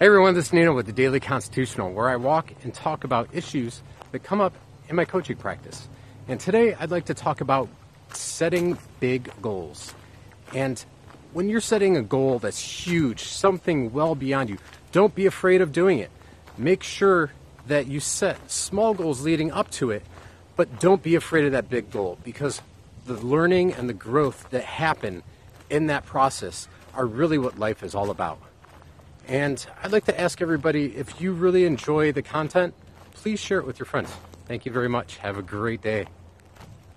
Hey everyone, this is Nino with The Daily Constitutional, where I walk and talk about issues that come up in my coaching practice. And today I'd like to talk about setting big goals. And when you're setting a goal that's huge, something well beyond you, don't be afraid of doing it. Make sure that you set small goals leading up to it, but don't be afraid of that big goal, because the learning and the growth that happen in that process are really what life is all about. And I'd like to ask everybody, if you really enjoy the content, please share it with your friends. Thank you very much. Have a great day.